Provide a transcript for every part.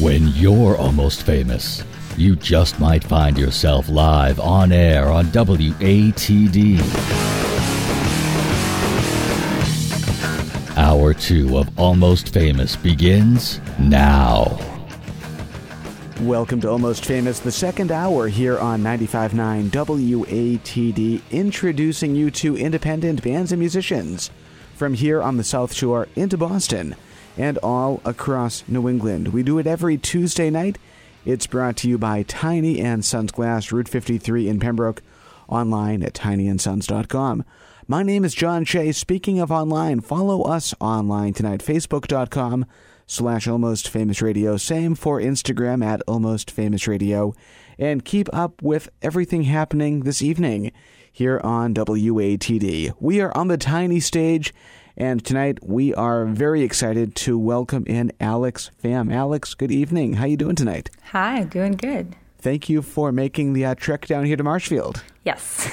When you're almost famous, you just might find yourself live on air on WATD. Hour 2 of Almost Famous begins now. Welcome to Almost Famous, the second hour here on 95.9 WATD, introducing you to independent bands and musicians from here on the South Shore into Boston and all across New England. We do it every Tuesday night. It's brought to you by Tiny and Sons Glass, Route 53 in Pembroke, online at tinyandsons.com. My name is John Shea. Speaking of online, follow us online tonight, facebook.com/Almost Famous Radio. Same for Instagram at Almost Famous Radio. And keep up with everything happening this evening here on WATD. We are on the Tiny stage, and tonight we are very excited to welcome in Alex Fam. Alex, good evening. How you doing tonight? Hi, doing good. Thank you for making the trek down here to Marshfield. Yes.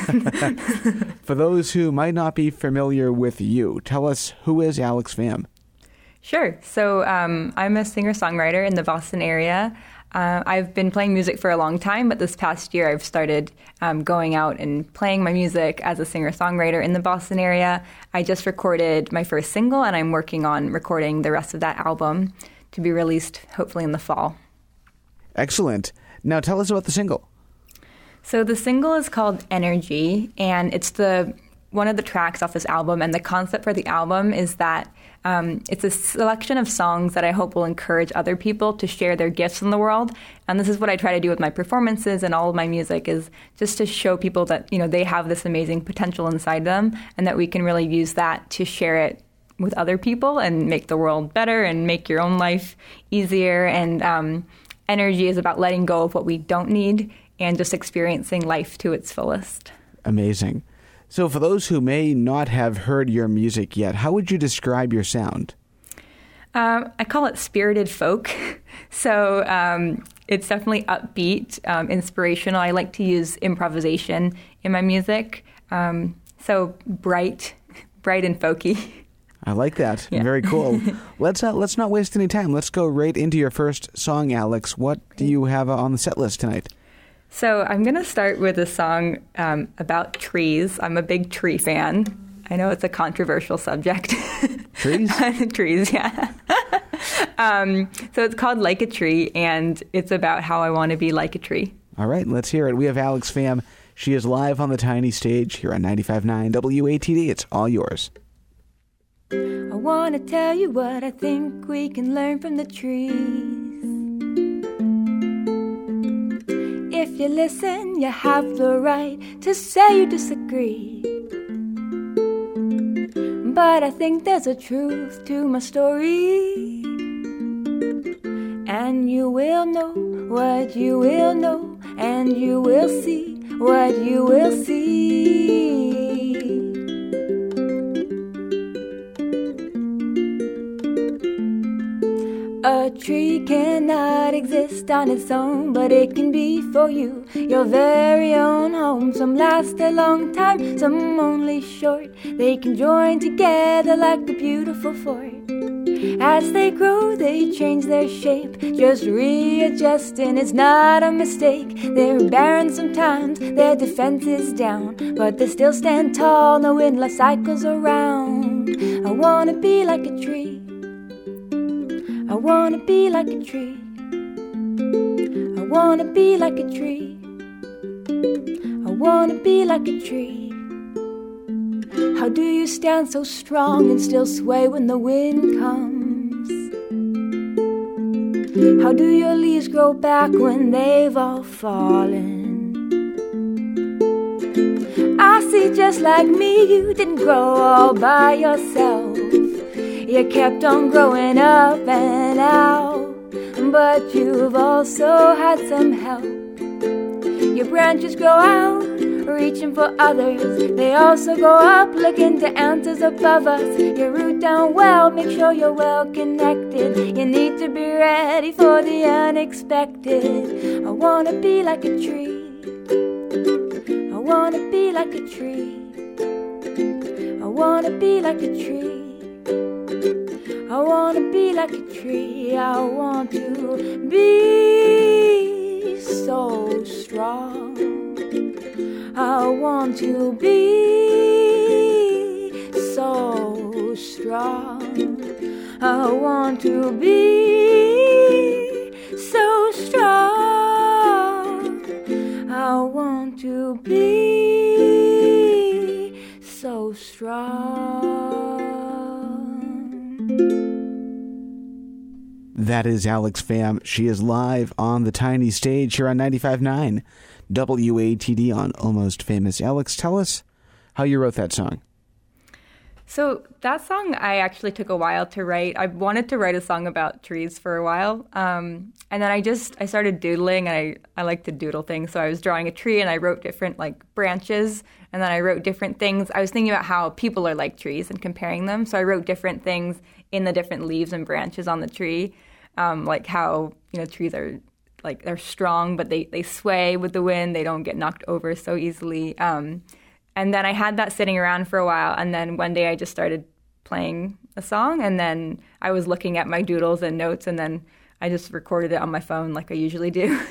For those who might not be familiar with you, tell us, who is Alex Fam? Sure. So I'm a singer-songwriter in the Boston area. I've been playing music for a long time, but this past year I've started going out and playing my music as a singer-songwriter in the Boston area. I just recorded my first single, and I'm working on recording the rest of that album to be released hopefully in the fall. Excellent. Now tell us about the single. So the single is called Energy, and it's one of the tracks off this album, and the concept for the album is that it's a selection of songs that I hope will encourage other people to share their gifts in the world. And this is what I try to do with my performances and all of my music, is just to show people that, you know, they have this amazing potential inside them and that we can really use that to share it with other people and make the world better and make your own life easier. And energy is about letting go of what we don't need and just experiencing life to its fullest. Amazing. So for those who may not have heard your music yet, how would you describe your sound? I call it spirited folk. So it's definitely upbeat, inspirational. I like to use improvisation in my music. So bright and folky. I like that. Yeah. Very cool. Let's not waste any time. Let's go right into your first song, Alex. What do you have on the set list tonight? So I'm going to start with a song about trees. I'm a big tree fan. I know it's a controversial subject. Trees? Trees, yeah. So it's called Like a Tree, and it's about how I want to be like a tree. All right, let's hear it. We have Alex Fam. She is live on the Tiny stage here on 95.9 WATD. It's all yours. I want to tell you what I think we can learn from the trees. If you listen, you have the right to say you disagree. But I think there's a truth to my story. And you will know what you will know, and you will see what you will see. A tree cannot exist on its own, but it can be for you your very own home. Some last a long time, some only short. They can join together like a beautiful fort. As they grow, they change their shape, just readjusting. It's not a mistake. They're barren sometimes, their defense is down, but they still stand tall, knowing life cycles around. I want to be like a tree. I wanna be like a tree. I wanna be like a tree. I wanna be like a tree. How do you stand so strong and still sway when the wind comes? How do your leaves grow back when they've all fallen? I see, just like me, you didn't grow all by yourself. You kept on growing up and out, but you've also had some help. Your branches grow out, reaching for others. They also go up, looking to answers above us. You root down well, make sure you're well connected. You need to be ready for the unexpected. I wanna be like a tree. I wanna be like a tree. I wanna be like a tree. I I want to be like a tree. I want to be so strong. I want to be so strong. I want to be so strong. I want to be so strong. That is Alex Fam. She is live on the Tiny Stage here on 95.9 WATD on Almost Famous. Alex, tell us how you wrote that song. So that song I actually took a while to write. I wanted to write a song about trees for a while. And then I started doodling, and I like to doodle things. So I was drawing a tree, and I wrote different branches, and then I wrote different things. I was thinking about how people are like trees and comparing them. So I wrote different things in the different leaves and branches on the tree, how trees are they're strong, but they sway with the wind. They don't get knocked over so easily. And then I had that sitting around for a while, and then one day I just started playing a song, and then I was looking at my doodles and notes, and then I just recorded it on my phone like I usually do,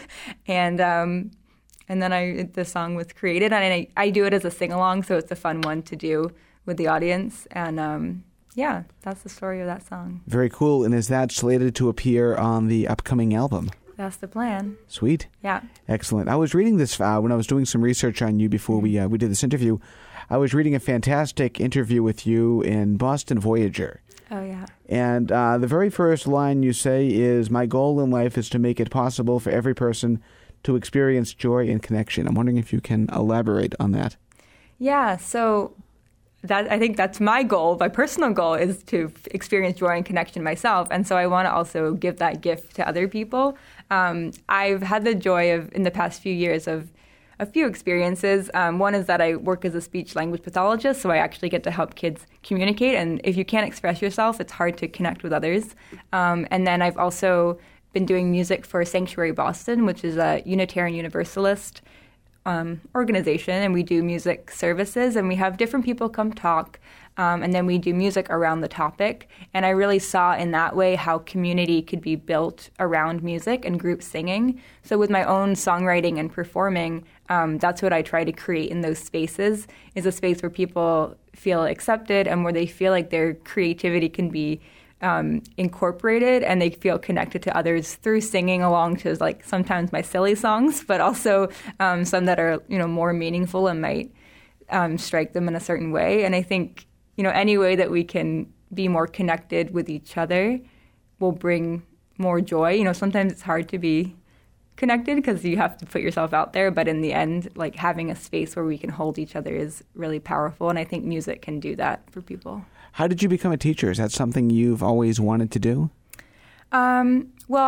and then the song was created, and I do it as a sing along, so it's a fun one to do with the audience, and. Yeah, that's the story of that song. Very cool. And is that slated to appear on the upcoming album? That's the plan. Sweet. Yeah. Excellent. I was reading this when I was doing some research on you before we did this interview. I was reading a fantastic interview with you in Boston Voyager. Oh, yeah. And the very first line you say is, "My goal in life is to make it possible for every person to experience joy and connection." I'm wondering if you can elaborate on that. Yeah, so... I think that's my goal. My personal goal is to experience joy and connection myself. And so I want to also give that gift to other people. I've had the joy of, in the past few years, of a few experiences. One is that I work as a speech language pathologist, so I actually get to help kids communicate. And if you can't express yourself, it's hard to connect with others. And then I've also been doing music for Sanctuary Boston, which is a Unitarian Universalist organization, and we do music services, and we have different people come talk, and then we do music around the topic. And I really saw in that way how community could be built around music and group singing. So with my own songwriting and performing, that's what I try to create in those spaces, is a space where people feel accepted and where they feel like their creativity can be incorporated, and they feel connected to others through singing along to sometimes my silly songs, but also some that are more meaningful and might strike them in a certain way. And I think any way that we can be more connected with each other will bring more joy. Sometimes it's hard to be connected because you have to put yourself out there, but in the end, having a space where we can hold each other is really powerful, and I think music can do that for people. How did you become a teacher? Is that something you've always wanted to do? Well,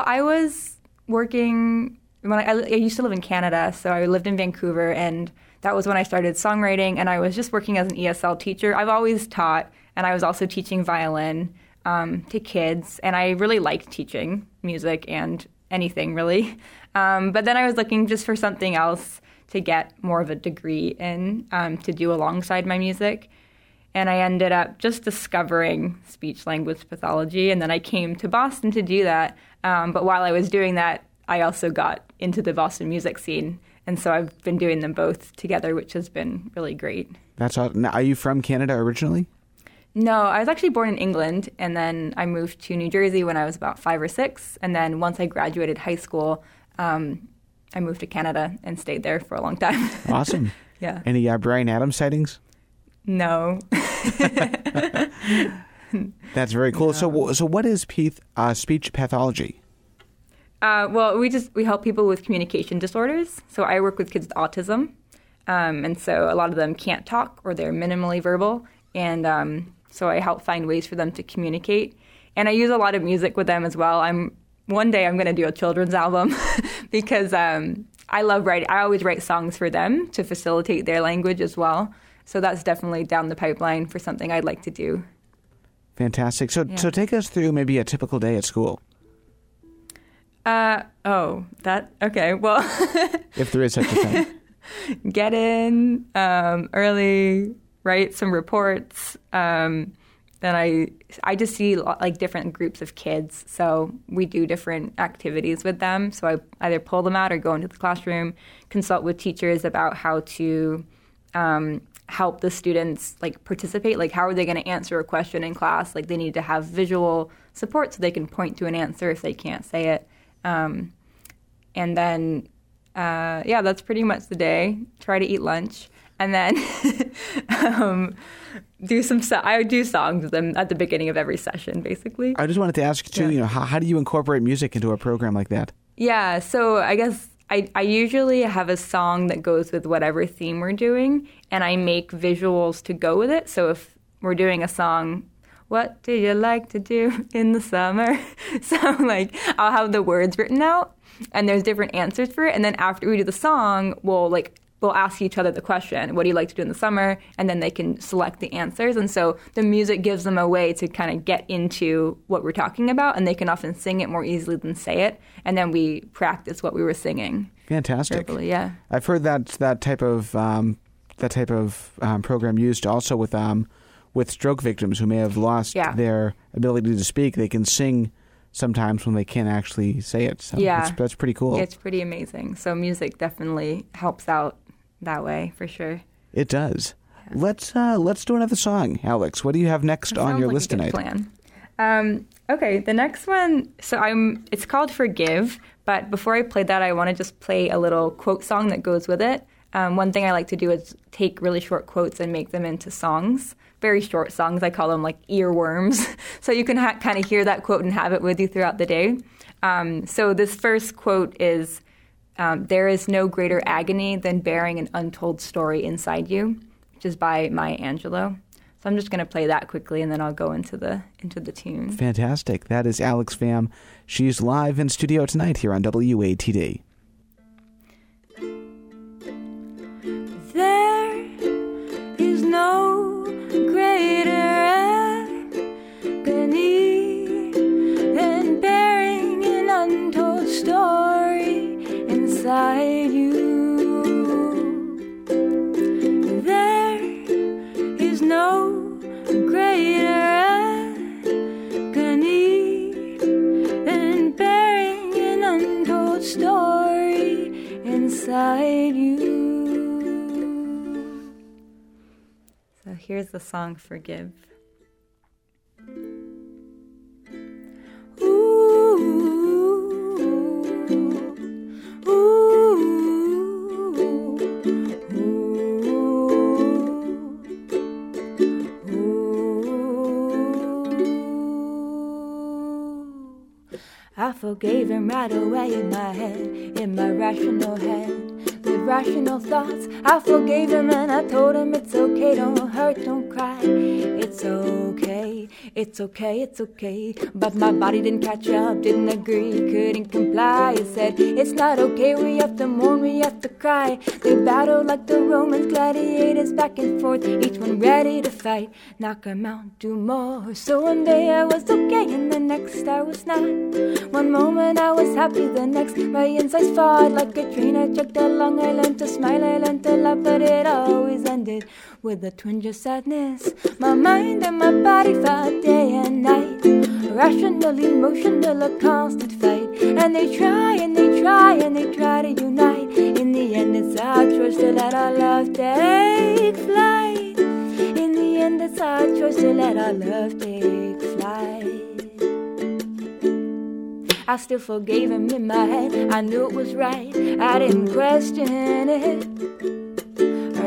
I was working I used to live in Canada, so I lived in Vancouver, and that was when I started songwriting, and I was just working as an ESL teacher. I've always taught, and I was also teaching violin to kids, and I really liked teaching music and anything, really. But then I was looking just for something else to get more of a degree in to do alongside my music. And I ended up just discovering speech-language pathology, and then I came to Boston to do that. But while I was doing that, I also got into the Boston music scene, and so I've been doing them both together, which has been really great. That's awesome. Now, are you from Canada originally? No, I was actually born in England, and then I moved to New Jersey when I was about 5 or 6, and then once I graduated high school, I moved to Canada and stayed there for a long time. Awesome. Yeah. Any Brian Adams sightings? No. That's very cool. No. So what is speech pathology? Well, we help people with communication disorders. So I work with kids with autism, and so a lot of them can't talk or they're minimally verbal, and so I help find ways for them to communicate. And I use a lot of music with them as well. One day I'm going to do a children's album because I love writing. I always write songs for them to facilitate their language as well. So that's definitely down the pipeline for something I'd like to do. Fantastic. So take us through maybe a typical day at school. Okay, well. If there is such a thing. Get in early, write some reports, then I just see like different groups of kids. So we do different activities with them. So I either pull them out or go into the classroom, consult with teachers about how to help the students like participate. Like how are they going to answer a question in class? Like they need to have visual support so they can point to an answer if they can't say it. And then, yeah, that's pretty much the day. Try to eat lunch. And then do some. I would do songs with them at the beginning of every session, basically. I just wanted to ask too. Yeah. You know, how do you incorporate music into a program like that? Yeah, so I guess I usually have a song that goes with whatever theme we're doing, and I make visuals to go with it. So if we're doing a song, what do you like to do in the summer? So like I'll have the words written out, and there's different answers for it. And then after we do the song, we'll ask each other the question, what do you like to do in the summer? And then they can select the answers. And so the music gives them a way to kind of get into what we're talking about, and they can often sing it more easily than say it. And then we practice what we were singing. Fantastic. Verbally, yeah. I've heard that type of program used also with stroke victims who may have lost their ability to speak. They can sing sometimes when they can't actually say it. So that's pretty cool. It's pretty amazing. So music definitely helps out that way, for sure. It does. Yeah. Let's do another song, Alex. What do you have next on your list tonight? Plan. Okay, the next one. So it's called "Forgive," but before I play that, I want to just play a little quote song that goes with it. One thing I like to do is take really short quotes and make them into songs. Very short songs. I call them like earworms. So you can kind of hear that quote and have it with you throughout the day. So this first quote is. There is no greater agony than bearing an untold story inside you, which is by Maya Angelou. So I'm just going to play that quickly, and then I'll go into the tune. Fantastic. That is Alex Fam. She's live in studio tonight here on WATD. There is no greater agony than bearing an untold story inside you. There is no greater agony than bearing an untold story inside you. So here's the song "Forgive." I forgave him right away in my head, in my rational head, with rational thoughts. I forgave him and I told him it's okay, don't hurt, don't cry. It's okay, it's okay, it's okay. But my body didn't catch up, didn't agree, couldn't comply. It said, it's not okay, we have to mourn, we have to cry. They battled like the Romans, gladiators back and forth, each one ready to fight. Knock 'em out, do more. So one day I was okay and the next I was not. One moment I was happy, the next my insides fought like a train. I checked along, I learned to smile, I learned to laugh, but it always ended with a twinge of sadness. My mind and my body fought day and night, rational, emotional, a constant fight. And they try and they try and they try to unite. In the end it's our choice to let our love take flight. In the end it's our choice to let our love take flight. I still forgave him in my head, I knew it was right, I didn't question it.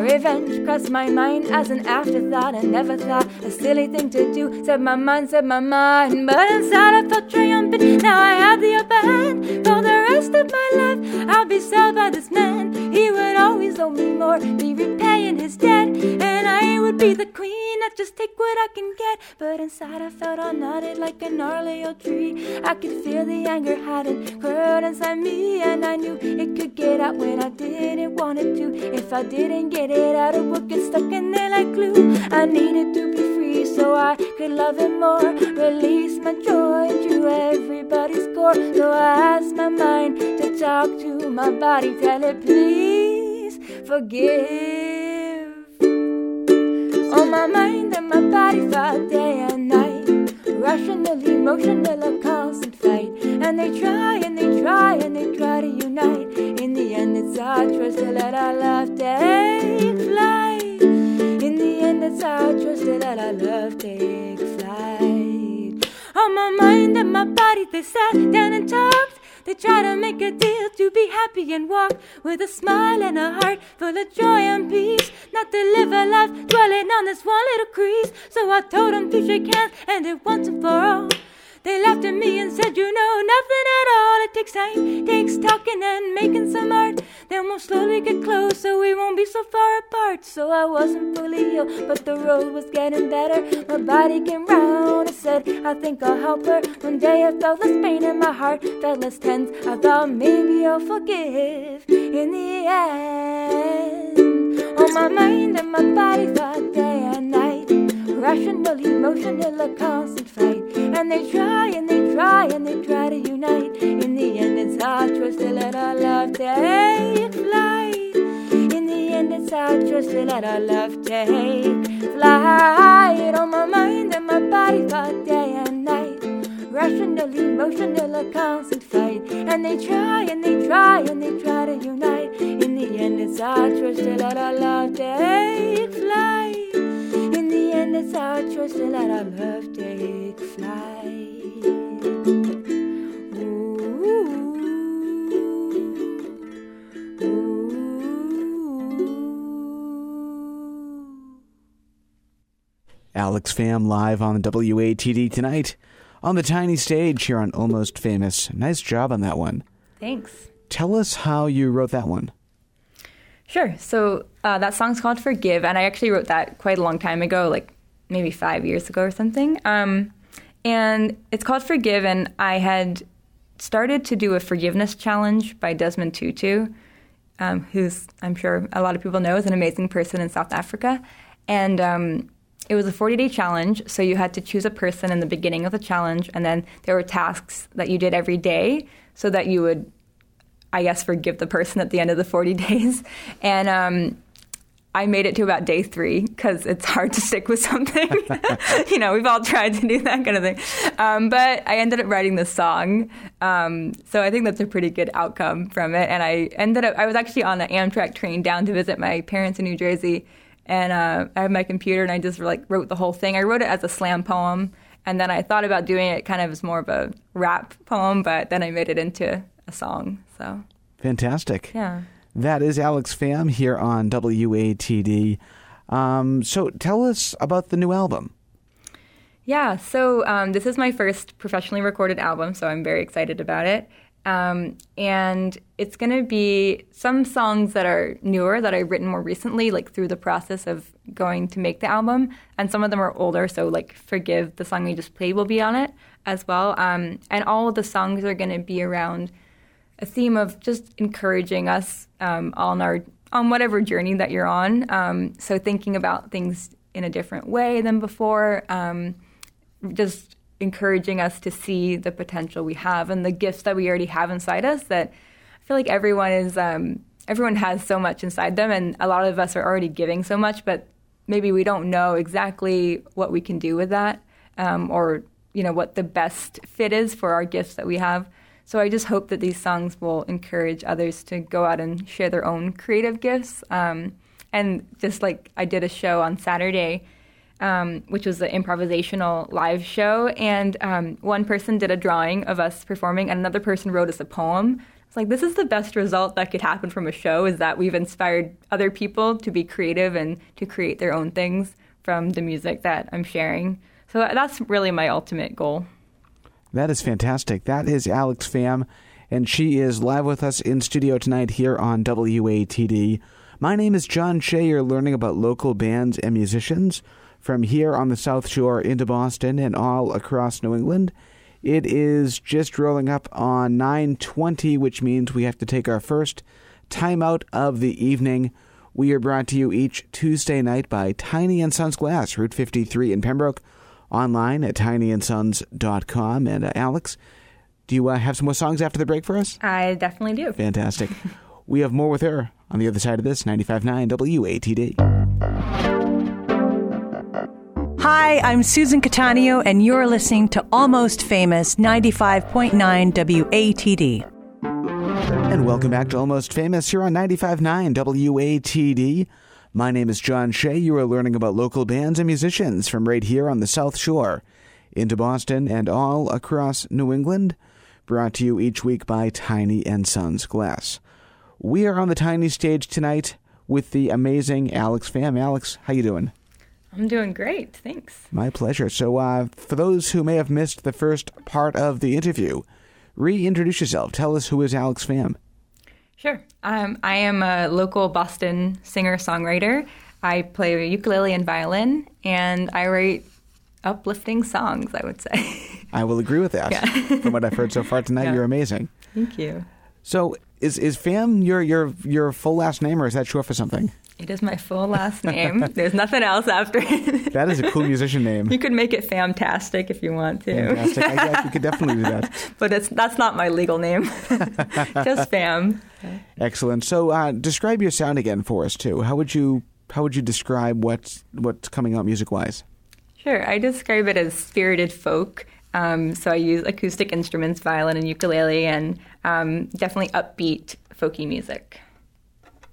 Revenge crossed my mind as an afterthought, I never thought a silly thing to do, said my mind, but inside I felt triumphant, now I have the upper hand. For the rest of my life, I'll be served by this man, he would always owe me more, be repaying his debt, and I would be the queen. I just take what I can get, but inside I felt all knotted like a gnarly old tree. I could feel the anger hiding, curled inside me, and I knew it could get out when I didn't want it to. If I didn't get it out, it would get stuck in there like glue. I needed to be free so I could love him more, release my joy through everybody's core. So I asked my mind to talk to my body, tell it please forgive. On my mind and my body fought day and night. Rational, emotional, a constant fight. And they try and they try and they try to unite. In the end it's our choice to let our love take flight. In the end it's our choice to let our love take flight. On my mind and my body they sat down and talked. They try to make a deal to be happy and walk with a smile and a heart full of joy and peace. Not to live a life dwelling on this one little crease. So I told them to shake hands and it once and for all. They laughed at me and said, you know, nothing at all. It takes time, takes talking and making some art. Then we'll slowly get close so we won't be so far apart. So I wasn't fully healed, but the road was getting better. My body came round and said, I think I'll help her. One day I felt less pain in my heart, felt less tense. I thought maybe I'll forgive in the end. On my mind and my body fought day and night. Rational, emotional, a constant fight. And they try and they try and they try to unite. In the end it's our choice to let our love take flight. In the end it's our choice to let our love take flight. On my mind and my body fought day and night. Rational, emotional, a constant fight. And they try and they try and they try to unite. In the end it's our choice to let our love take flight. In the end it's our choice to let our love take flight. Ooh. Ooh. Alex Fam live on the WATD tonight. On the tiny stage here on Almost Famous. Nice job on that one. Thanks. Tell us how you wrote that one. Sure. So that song's called Forgive, and I actually wrote that quite a long time ago, like maybe 5 years ago or something. And it's called Forgive, and I had started to do a forgiveness challenge by Desmond Tutu, who's, I'm sure a lot of people know, is an amazing person in South Africa. And it was a 40-day challenge, so you had to choose a person in the beginning of the challenge, and then there were tasks that you did every day so that you would, I guess, forgive the person at the end of the 40 days. And I made it to about day 3 because it's hard to stick with something. You know, we've all tried to do that kind of thing. But I ended up writing this song. So I think that's a pretty good outcome from it. And I was actually on an Amtrak train down to visit my parents in New Jersey. And I have my computer, and I just wrote the whole thing. I wrote it as a slam poem, and then I thought about doing it kind of as more of a rap poem, but then I made it into a song. So fantastic! Yeah, that is Alex Fam here on WATD. So tell us about the new album. Yeah, so this is my first professionally recorded album, so I'm very excited about it. And it's going to be some songs that are newer, that I've written more recently, like through the process of going to make the album. And some of them are older, so like Forgive, the song we just played, will be on it as well. And all of the songs are going to be around a theme of just encouraging us on whatever journey that you're on. So thinking about things in a different way than before, just encouraging us to see the potential we have and the gifts that we already have inside us, that I feel like everyone has so much inside them, and a lot of us are already giving so much, but maybe we don't know exactly what we can do with that, or you know, what the best fit is for our gifts that we have. So I just hope that these songs will encourage others to go out and share their own creative gifts. And just like I did a show on Saturday, which was an improvisational live show. And one person did a drawing of us performing, and another person wrote us a poem. It's like, this is the best result that could happen from a show, is that we've inspired other people to be creative and to create their own things from the music that I'm sharing. So that's really my ultimate goal. That is fantastic. That is Alex Fam, and she is live with us in studio tonight here on WATD. My name is John Shea. You're learning about local bands and musicians from here on the South Shore into Boston and all across New England. It is just rolling up on 9:20, which means we have to take our first time out of the evening. We are brought to you each Tuesday night by Tiny and Sons Glass, Route 53 in Pembroke, online at tinyandsons.com. And Alex, do you have some more songs after the break for us? I definitely do. Fantastic. We have more with her on the other side of this, 95.9 WATD. Hi, I'm Susan Cattaneo, and you're listening to Almost Famous 95.9 WATD. And welcome back to Almost Famous here on 95.9 WATD. My name is John Shea. You are learning about local bands and musicians from right here on the South Shore into Boston and all across New England. Brought to you each week by Tiny and Sons Glass. We are on the Tiny stage tonight with the amazing Alex Fam. Alex, how you doing? I'm doing great, thanks. My pleasure. So for those who may have missed the first part of the interview, reintroduce yourself. Tell us, who is Alex Fam? Sure. I am a local Boston singer-songwriter. I play ukulele and violin, and I write uplifting songs, I would say. I will agree with that. Yeah. From what I've heard so far tonight, yeah. You're amazing. Thank you. So is Fam your full last name, or is that short for something? It is my full last name. There's nothing else after it. That is a cool musician name. You could make it Famtastic if you want to. Fantastic. You could definitely do that. But that's not my legal name. Just Fam. Excellent. So describe your sound again for us too. How would you describe what's coming out music wise? Sure. I describe it as spirited folk. So I use acoustic instruments, violin and ukulele, and definitely upbeat folky music.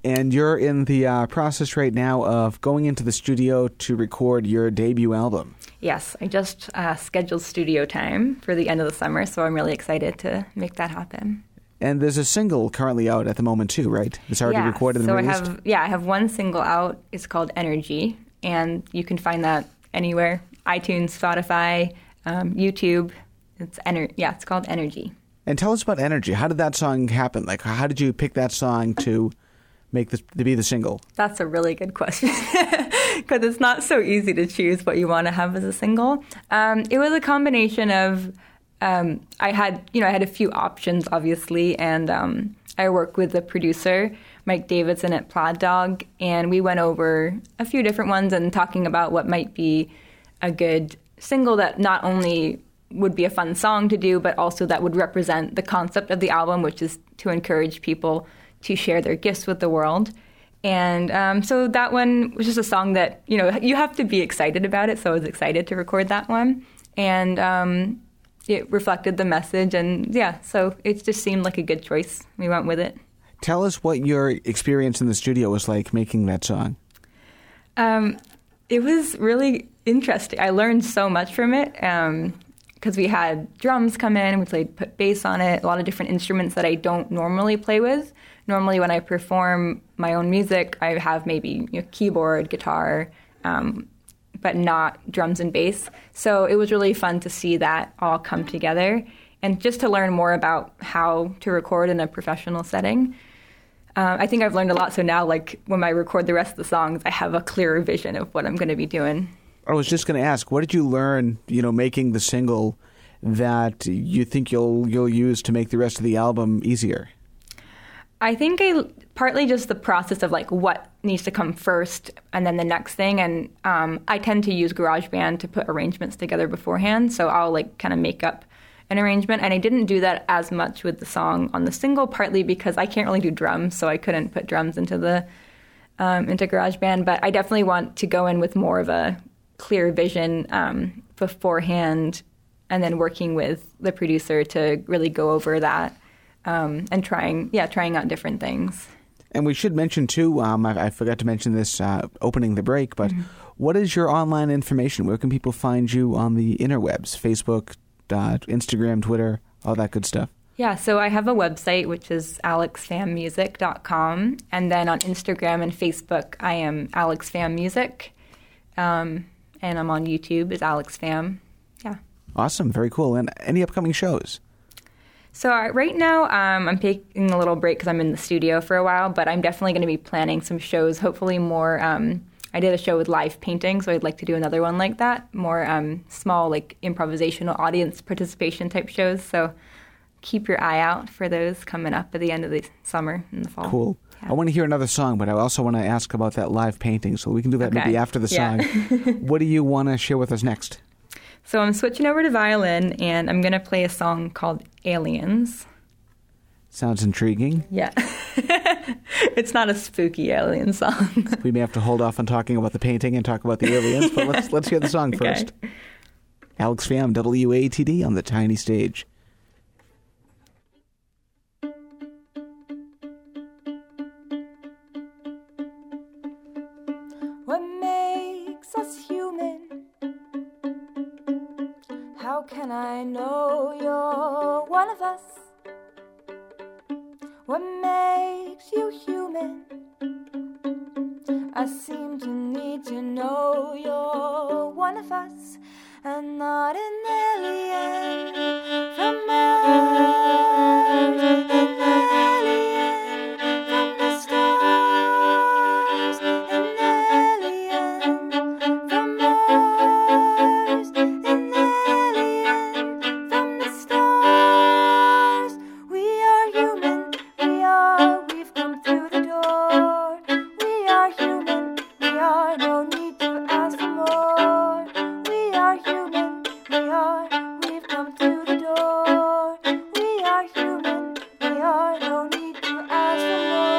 And you're in the process right now of going into the studio to record your debut album. Yes, I just scheduled studio time for the end of the summer, so I'm really excited to make that happen. And there's a single currently out at the moment too, right? It's already recorded and released? I have one single out. It's called Energy, and you can find that anywhere. iTunes, Spotify, YouTube. It's called Energy. And tell us about Energy. How did that song happen? Like, how did you pick that song to... make this to be the single? That's a really good question, because it's not so easy to choose what you want to have as a single. It was a combination of I had a few options, obviously, and I work with the producer Mike Davidson at Plaid Dog, and we went over a few different ones and talking about what might be a good single that not only would be a fun song to do, but also that would represent the concept of the album, which is to encourage people to share their gifts with the world. And so that one was just a song that, you have to be excited about it, so I was excited to record that one. And it reflected the message, and so it just seemed like a good choice. We went with it. Tell us what your experience in the studio was like making that song. It was really interesting. I learned so much from it, because we had drums come in, we put bass on it, a lot of different instruments that I don't normally play with. Normally when I perform my own music, I have maybe keyboard, guitar, but not drums and bass. So it was really fun to see that all come together and just to learn more about how to record in a professional setting. I think I've learned a lot, so now when I record the rest of the songs, I have a clearer vision of what I'm going to be doing. I was just going to ask, what did you learn, making the single that you think you'll use to make the rest of the album easier? I think partly just the process of what needs to come first and then the next thing. And I tend to use GarageBand to put arrangements together beforehand, so I'll kind of make up an arrangement. And I didn't do that as much with the song on the single, partly because I can't really do drums, so I couldn't put drums into GarageBand. But I definitely want to go in with more of a clear vision beforehand, and then working with the producer to really go over that and trying out different things. And we should mention too, I forgot to mention this opening the break, but what is your online information? Where can people find you on the interwebs? Facebook, Instagram, Twitter, all that good stuff. Yeah, so I have a website, which is alexfammusic.com, and then on Instagram and Facebook, I am Alex Fam Music. And I'm on YouTube as Alex Fam. Yeah. Awesome. Very cool. And any upcoming shows? So right now I'm taking a little break because I'm in the studio for a while, but I'm definitely going to be planning some shows, hopefully more. I did a show with live painting, so I'd like to do another one like that, more small improvisational audience participation type shows. So keep your eye out for those coming up at the end of the summer and the fall. Cool. I want to hear another song, but I also want to ask about that live painting, so we can do that maybe after the song. What do you want to share with us next? So I'm switching over to violin, and I'm going to play a song called Aliens. Sounds intriguing. Yeah. It's not a spooky alien song. We may have to hold off on talking about the painting and talk about the aliens, but let's hear the song first. Okay. Alex Fam, WATD on the tiny stage. What makes us human? How can I know you're one of us? What makes you human? I seem to need to know you're one of us and not an alien from Mars, an alien from the stars, an alien from Mars, an alien from the stars. We are human, we are, we've come through the door. We are human, we are, no need to ask for more. We are human, we are, we've come through the door. We are human, we are, no need to ask for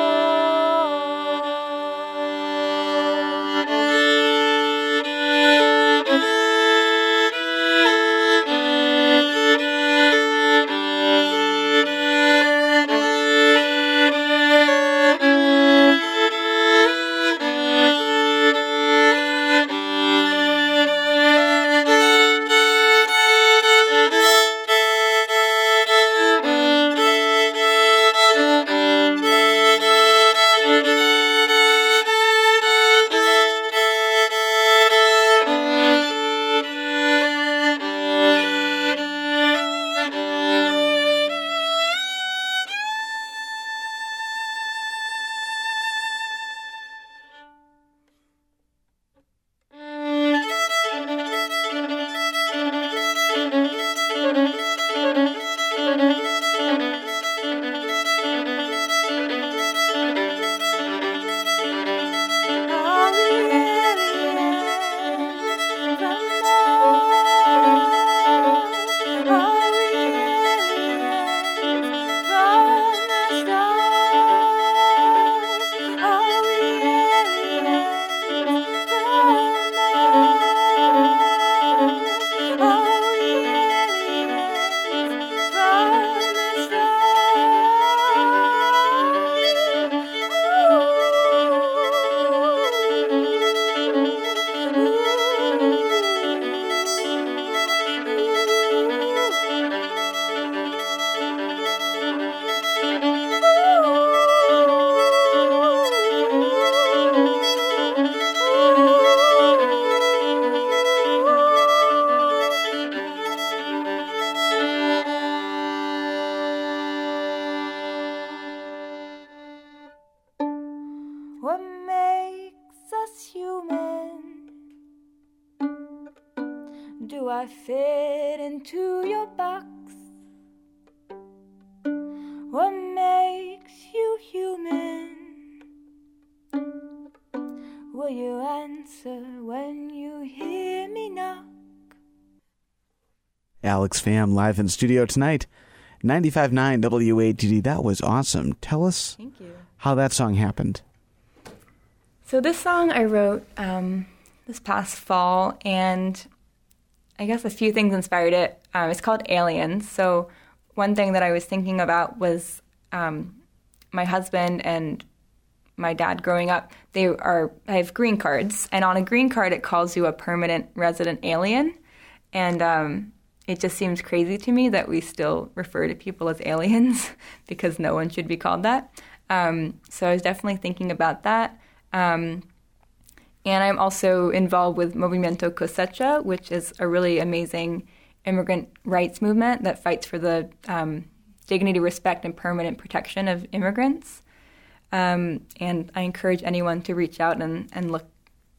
Alex Fam live in studio tonight, 95.9 WATD. That was awesome. Tell us how that song happened. So this song I wrote this past fall, and I guess a few things inspired it. It's called Aliens. So one thing that I was thinking about was my husband and my dad growing up. I have green cards, and on a green card it calls you a permanent resident alien, and it just seems crazy to me that we still refer to people as aliens because no one should be called that. So I was definitely thinking about that. And I'm also involved with Movimiento Cosecha, which is a really amazing immigrant rights movement that fights for the dignity, respect, and permanent protection of immigrants. And I encourage anyone to reach out and look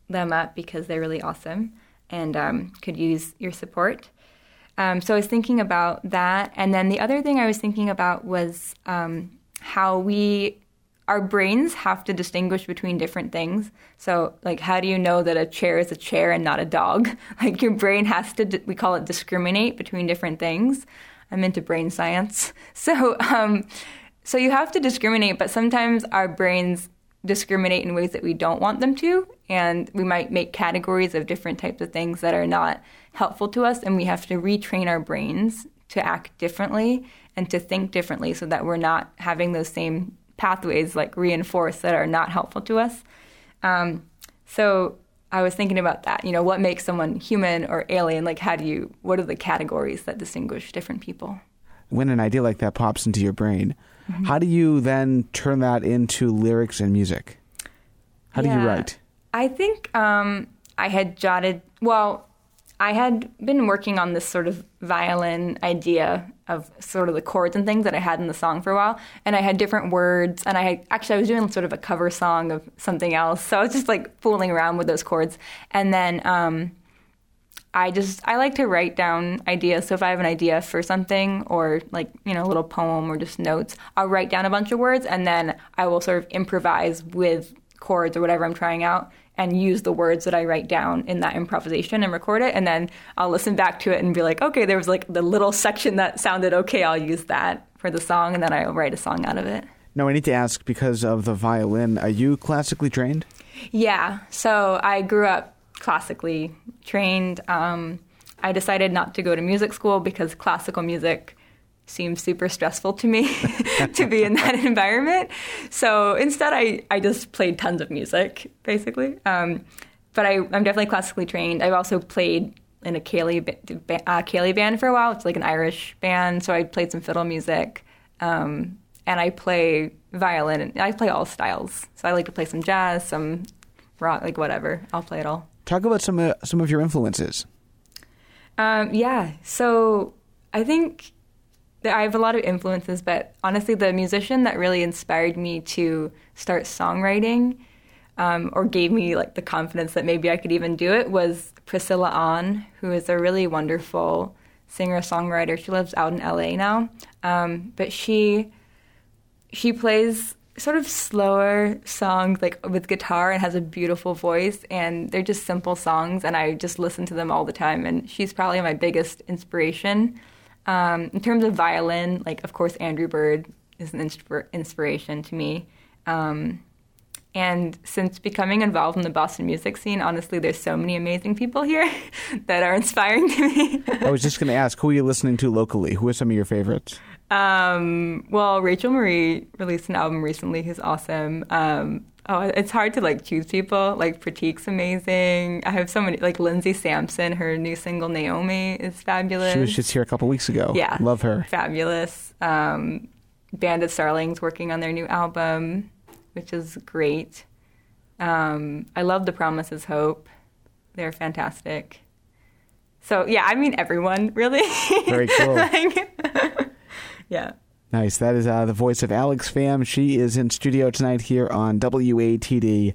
them up because they're really awesome and could use your support. So I was thinking about that. And then the other thing I was thinking about was how our brains have to distinguish between different things. So, like, how do you know that a chair is a chair and not a dog? Like, your brain has to, we call it discriminate between different things. I'm into brain science. So So you have to discriminate, but sometimes our brains discriminate in ways that we don't want them to, and we might make categories of different types of things that are not helpful to us, and we have to retrain our brains to act differently and to think differently so that we're not having those same pathways like reinforced that are not helpful to us. So I was thinking about that, you know, what makes someone human or alien? Like, what are the categories that distinguish different people? When an idea like that pops into your brain, mm-hmm. how do you then turn that into lyrics and music? How do you write? I think I had been working on this sort of violin idea of sort of the chords and things that I had in the song for a while. And I had different words. And I was doing sort of a cover song of something else. So I was just like fooling around with those chords. And then I like to write down ideas. So if I have an idea for something or like, you know, a little poem or just notes, I'll write down a bunch of words. And then I will sort of improvise with chords or whatever I'm trying out, and use the words that I write down in that improvisation and record it. And then I'll listen back to it and be like, okay, there was like the little section that sounded okay, I'll use that for the song, and then I'll write a song out of it. Now, I need to ask, because of the violin, are you classically trained? Yeah. So I grew up classically trained. I decided not to go to music school because classical music seemed super stressful to me to be in that environment. So instead, I just played tons of music, basically. But I'm definitely classically trained. I've also played in a Ceili band for a while. It's like an Irish band, so I played some fiddle music. And I play violin. And I play all styles. So I like to play some jazz, some rock, like whatever. I'll play it all. Talk about some of your influences. So I think I have a lot of influences, but honestly, the musician that really inspired me to start songwriting or gave me like the confidence that maybe I could even do it was Priscilla Ahn, who is a really wonderful singer-songwriter. She lives out in LA now, but she plays sort of slower songs like with guitar and has a beautiful voice, and they're just simple songs, and I just listen to them all the time, and she's probably my biggest inspiration. In terms of violin, like, of course, Andrew Bird is an inspiration to me. And since becoming involved in the Boston music scene, honestly, there's so many amazing people here that are inspiring to me. I was just going to ask, who are you listening to locally? Who are some of your favorites? Rachel Marie released an album recently. He's awesome. It's hard to, like, choose people. Like, Pratik's amazing. I have so many, like, Lindsay Sampson. Her new single, Naomi, is fabulous. She was just here a couple weeks ago. Yeah. Love her. Fabulous. Band of Starlings working on their new album, which is great. I love The Promises Hope. They're fantastic. So, yeah, I mean everyone, really. Very cool. Yeah. Nice. That is the voice of Alex Fam. She is in studio tonight here on WATD.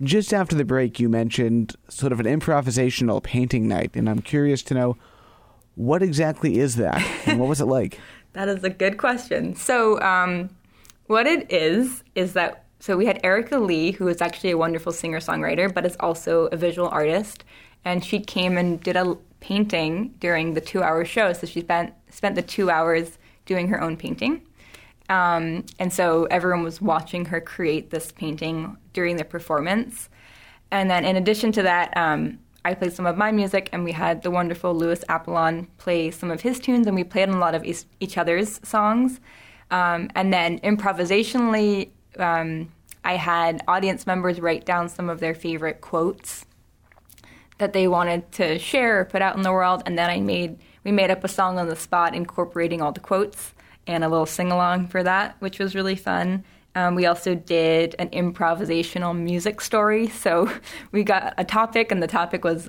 Just after the break, you mentioned sort of an improvisational painting night, and I'm curious to know, what exactly is that, and what was it like? That is a good question. So what it is that, so we had Erica Lee, who is actually a wonderful singer-songwriter, but is also a visual artist, and she came and did a painting during the 2-hour show, so she spent the 2 hours doing her own painting. And so everyone was watching her create this painting during the performance. And then in addition to that, I played some of my music, and we had the wonderful Louis Apollon play some of his tunes, and we played on a lot of each other's songs. And then improvisationally, I had audience members write down some of their favorite quotes that they wanted to share or put out in the world, and then we made up a song on the spot incorporating all the quotes and a little sing-along for that, which was really fun. We also did an improvisational music story. So we got a topic, and the topic was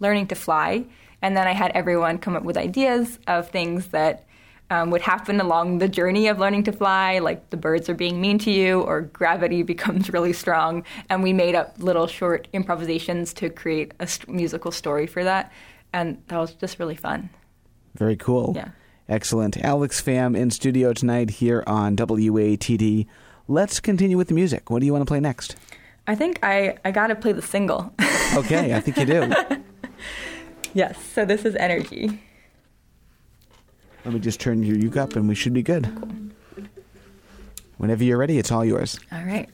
learning to fly. And then I had everyone come up with ideas of things that would happen along the journey of learning to fly, like the birds are being mean to you or gravity becomes really strong. And we made up little short improvisations to create a musical story for that. And that was just really fun. Very cool. Yeah. Excellent. Alex Fam in studio tonight here on WATD. Let's continue with the music. What do you want to play next? I think I got to play the single. Okay, I think you do. Yes, so this is Energy. Let me just turn your uke up and we should be good. Cool. Whenever you're ready, it's all yours. All right.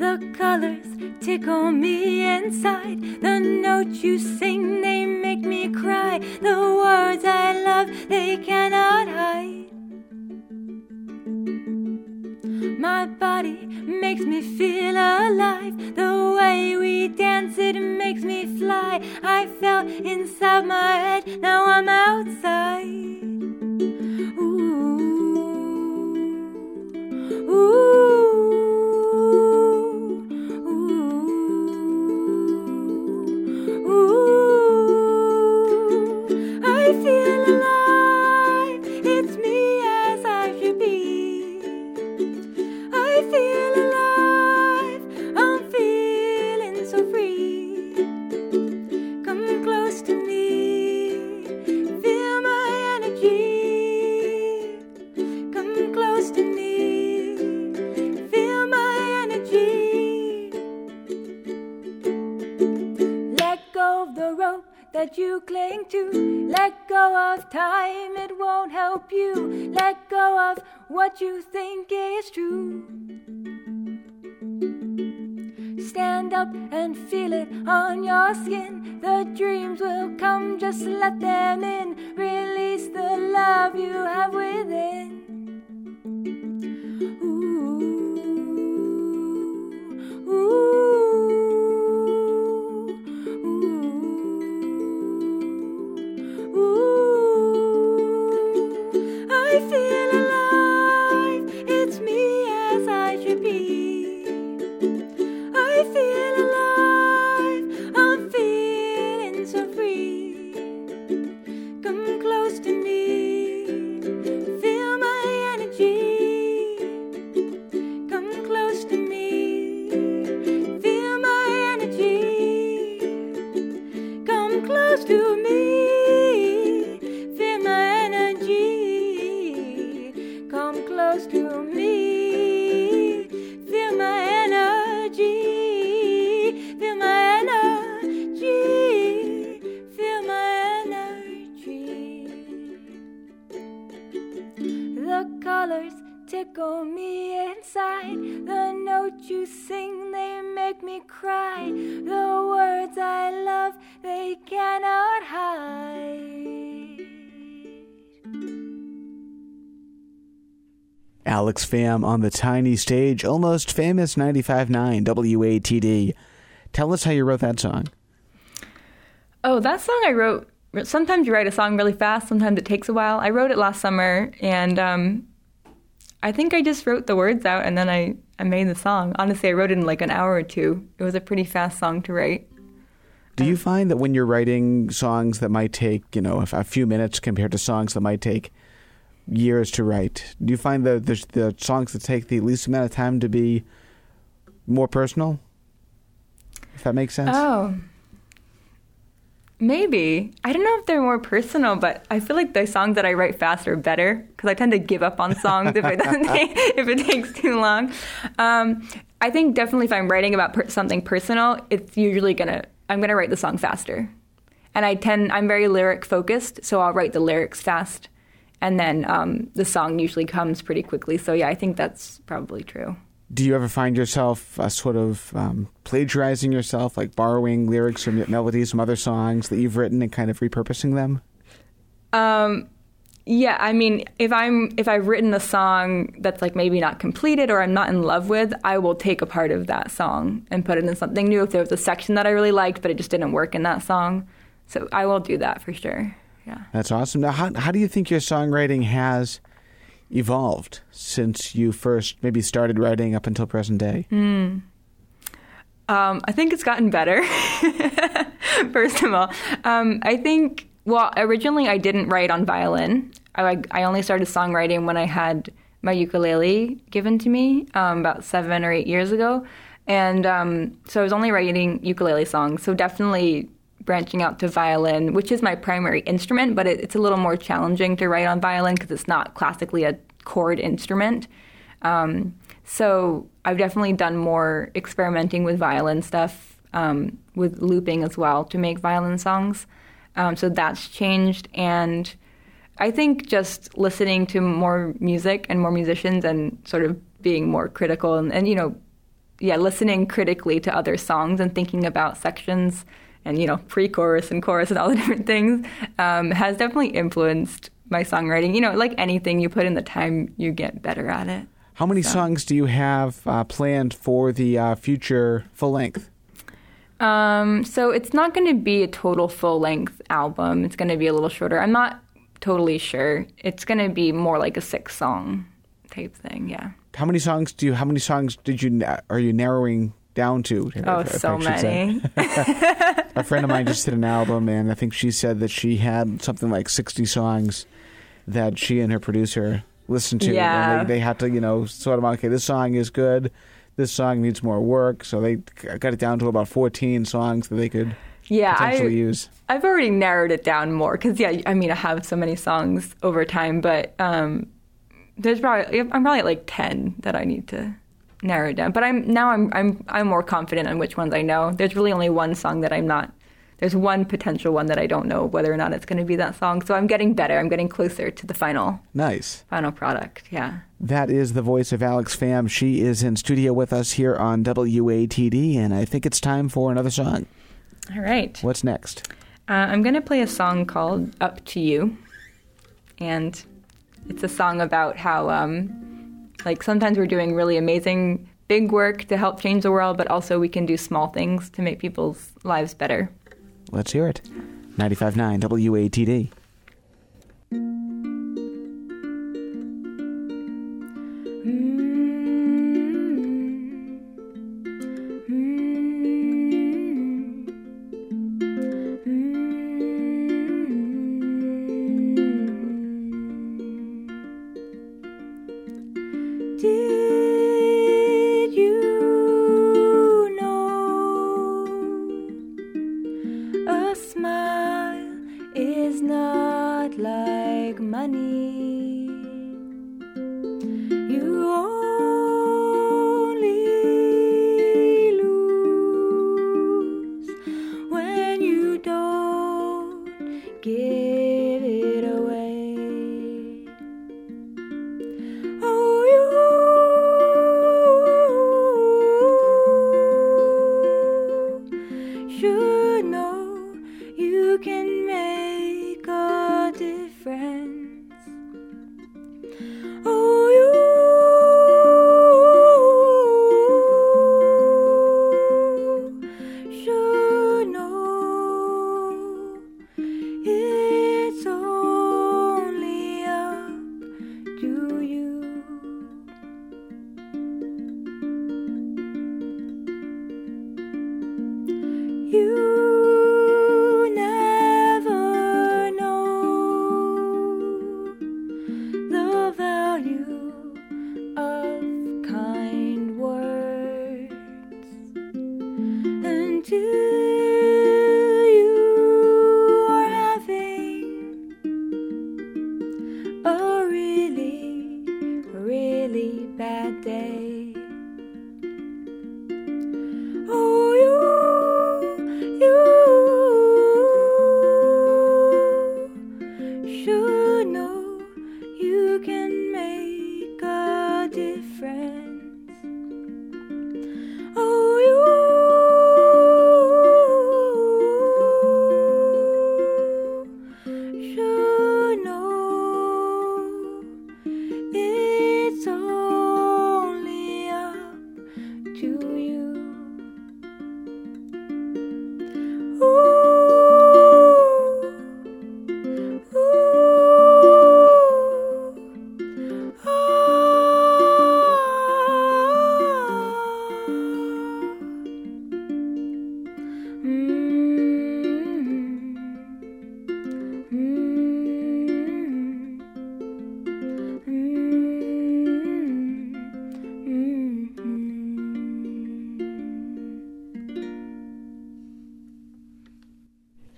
The colors tickle me inside. The notes you sing, they make me cry. The words I love, they cannot hide. My body makes me feel alive. The way we dance, it makes me fly. I felt inside my head, now I'm outside. Ooh, ooh, ooh, ooh. I feel alive, it's me as I should be. I feel alive, I'm feeling so free. Come close to me, feel my energy. Come close to me. That you cling to, let go of time, it won't help you, let go of what you think is true. Stand up and feel it on your skin, the dreams will come, just let them in, release the love you have within. Alex Fam on the tiny stage, almost famous 95.9 WATD. Tell us how you wrote that song. Oh, that song I wrote. Sometimes you write a song really fast. Sometimes it takes a while. I wrote it last summer, and I think I just wrote the words out, and then I made the song. Honestly, I wrote it in like an hour or two. It was a pretty fast song to write. Do you find that when you're writing songs that might take, you know, a few minutes compared to songs that might take years to write, do you find the songs that take the least amount of time to be more personal? If that makes sense? Oh. Maybe. I don't know if they're more personal, but I feel like the songs that I write fast are better because I tend to give up on songs if it takes too long. I think definitely if I'm writing about something personal, it's usually I'm going to write the song faster. And I'm very lyric focused, so I'll write the lyrics fast. And then the song usually comes pretty quickly. So, yeah, I think that's probably true. Do you ever find yourself sort of plagiarizing yourself, like borrowing lyrics or melodies from other songs that you've written and kind of repurposing them? Yeah, I mean, if I've written a song that's like maybe not completed or I'm not in love with, I will take a part of that song and put it in something new if there was a section that I really liked but it just didn't work in that song. So I will do that for sure. Yeah. That's awesome. Now, how do you think your songwriting has evolved since you first maybe started writing up until present day? I think it's gotten better, first of all. Originally I didn't write on violin. I only started songwriting when I had my ukulele given to me about 7 or 8 years ago. And so I was only writing ukulele songs, so definitely branching out to violin, which is my primary instrument, but it's a little more challenging to write on violin because it's not classically a chord instrument. So I've definitely done more experimenting with violin stuff, with looping as well to make violin songs. So that's changed. And I think just listening to more music and more musicians and sort of being more critical and you know, yeah, listening critically to other songs and thinking about sections and, you know, pre-chorus and chorus and all the different things has definitely influenced my songwriting. You know, like anything, you put in the time, you get better at it. How many songs do you have planned for the future full length? So it's not going to be a total full-length album. It's going to be a little shorter. I'm not totally sure. It's going to be more like a 6-song type thing, yeah. How many songs are you narrowing down to? So many. A friend of mine just did an album, and I think she said that she had something like 60 songs that she and her producer listened to. Yeah. And they had to, you know, sort of, okay, this song is good. This song needs more work. So they got it down to about 14 songs that they could potentially use. I've already narrowed it down more because, yeah, I mean, I have so many songs over time, but I'm probably at like 10 that I need to narrow down. But I'm more confident on which ones I know. There's really only one song that I'm not. There's one potential one that I don't know whether or not it's going to be that song. So I'm getting better. I'm getting closer to the final product. Yeah. That is the voice of Alex Fam. She is in studio with us here on WATD, and I think it's time for another song. All right. What's next? I'm going to play a song called Up to You. And it's a song about how, like, sometimes we're doing really amazing big work to help change the world, but also we can do small things to make people's lives better. Let's hear it. 95.9 WATD.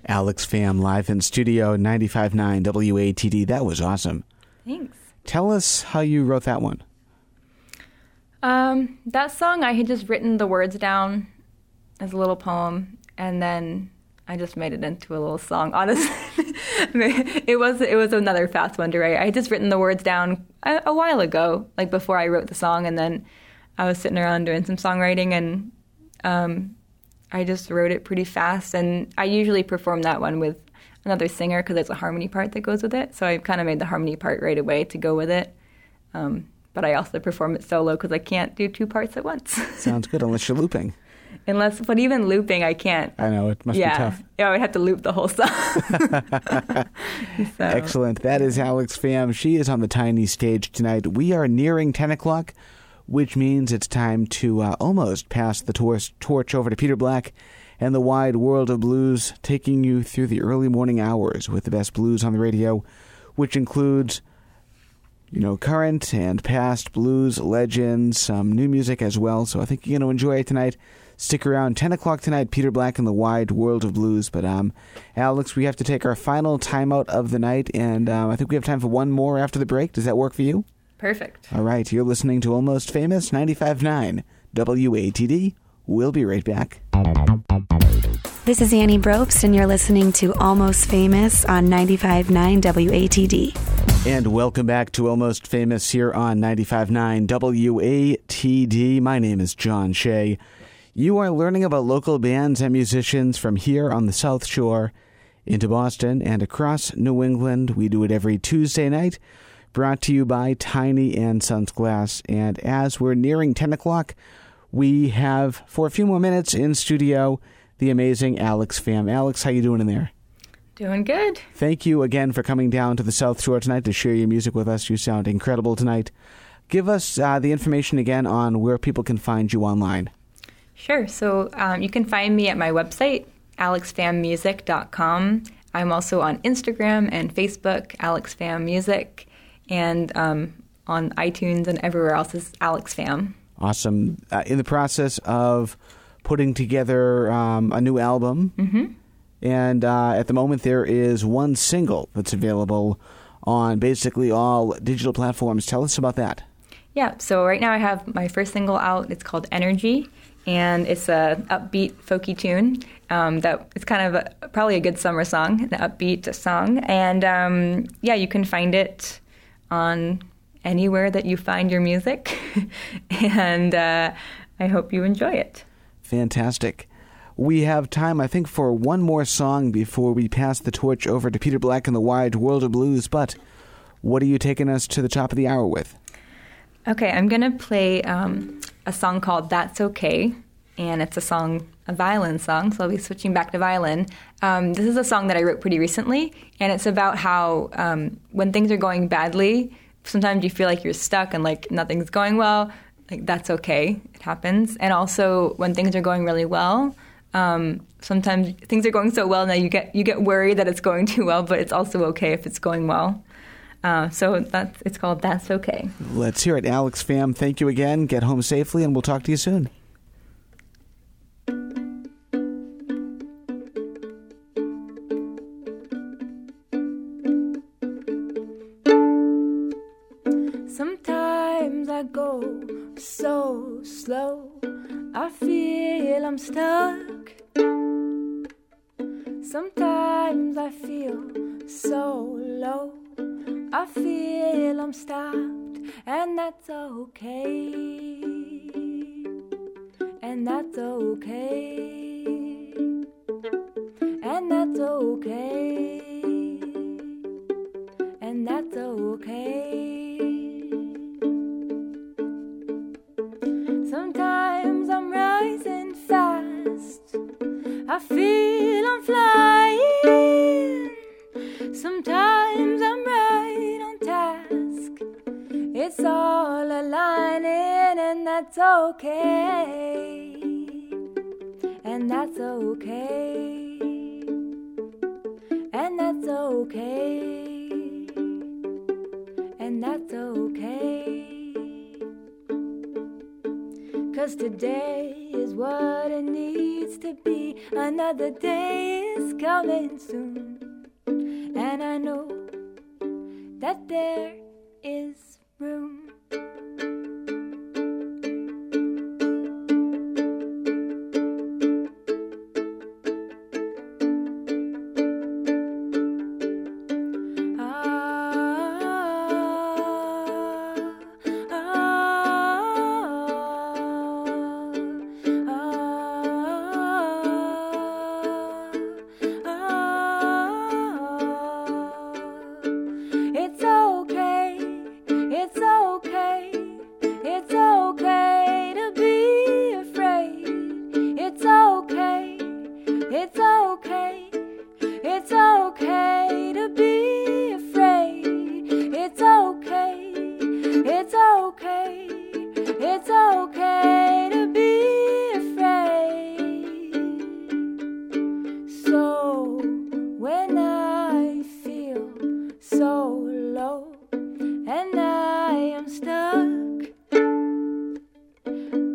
Alex Fam live in studio, 95.9 WATD. That was awesome. Thanks. Tell us how you wrote that one. That song, I had just written the words down as a little poem, and then I just made it into a little song, honestly. It was another fast one to write. I had just written the words down a while ago, like before I wrote the song, and then I was sitting around doing some songwriting, and I just wrote it pretty fast. And I usually perform that one with another singer because there's a harmony part that goes with it. So I kind of made the harmony part right away to go with it. But I also perform it solo because I can't do two parts at once. Sounds good, unless you're looping. But even looping, I can't. I know, it must be tough. Yeah, I would have to loop the whole song. So. Excellent. That is Alex Fam. She is on the Tiny stage tonight. We are nearing 10 o'clock, which means it's time to almost pass the torch over to Peter Black and the wide world of blues, taking you through the early morning hours with the best blues on the radio, which includes, you know, current and past blues legends, some new music as well. So I think you're going to enjoy it tonight. Stick around. 10 o'clock tonight, Peter Black and the wide world of blues. But Alex, we have to take our final timeout of the night, and I think we have time for one more after the break. Does that work for you? Perfect. All right. You're listening to Almost Famous 95.9 WATD. We'll be right back. This is Annie Brobst, and you're listening to Almost Famous on 95.9 WATD. And welcome back to Almost Famous here on 95.9 WATD. My name is John Shea. You are learning about local bands and musicians from here on the South Shore into Boston and across New England. We do it every Tuesday night, brought to you by Tiny and Sons Glass. And as we're nearing 10 o'clock, we have, for a few more minutes in studio, the amazing Alex Fam. Alex, how you doing in there? Doing good. Thank you again for coming down to the South Shore tonight to share your music with us. You sound incredible tonight. Give us the information again on where people can find you online. Sure. So you can find me at my website, alexfammusic.com. I'm also on Instagram and Facebook, Alex Fam Music, and on iTunes and everywhere else is Alex Fam. Awesome. In the process of putting together a new album. Mm-hmm. And at the moment, there is one single that's available on basically all digital platforms. Tell us about that. Yeah. So right now I have my first single out. It's called Energy, and it's an upbeat, folky tune. That it's kind of probably a good summer song, an upbeat song. And, yeah, you can find it on anywhere that you find your music. And I hope you enjoy it. Fantastic. We have time, I think, for one more song before we pass the torch over to Peter Black and the wide world of blues. But what are you taking us to the top of the hour with? Okay, I'm going to play a song called That's Okay. And it's a violin song, so I'll be switching back to violin. This is a song that I wrote pretty recently. And it's about how when things are going badly, sometimes you feel like you're stuck and like nothing's going well. Like, that's okay. It happens. And also when things are going really well, sometimes things are going so well now you get worried that it's going too well, but it's also okay if it's going well. So it's called That's Okay. Let's hear it. Alex Fam, thank you again. Get home safely, and we'll talk to you soon. Sometimes I go so slow, I feel I'm stuck. Sometimes I feel so low, I feel I'm stopped, and that's okay. And that's okay. And that's okay. And that's okay. Sometimes I'm rising fast, I feel I'm flying. Sometimes I'm right on task, it's all aligning, and that's okay. And that's okay. And that's okay. And that's okay. 'Cause today is what it needs to be. Another day is coming soon, and I know that there is room. so low, and I am stuck.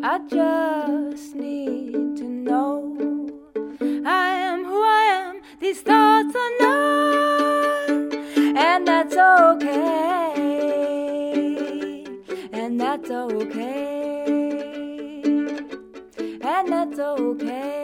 I just need to know I am who I am. These thoughts are not, and that's okay. And that's okay. And that's okay.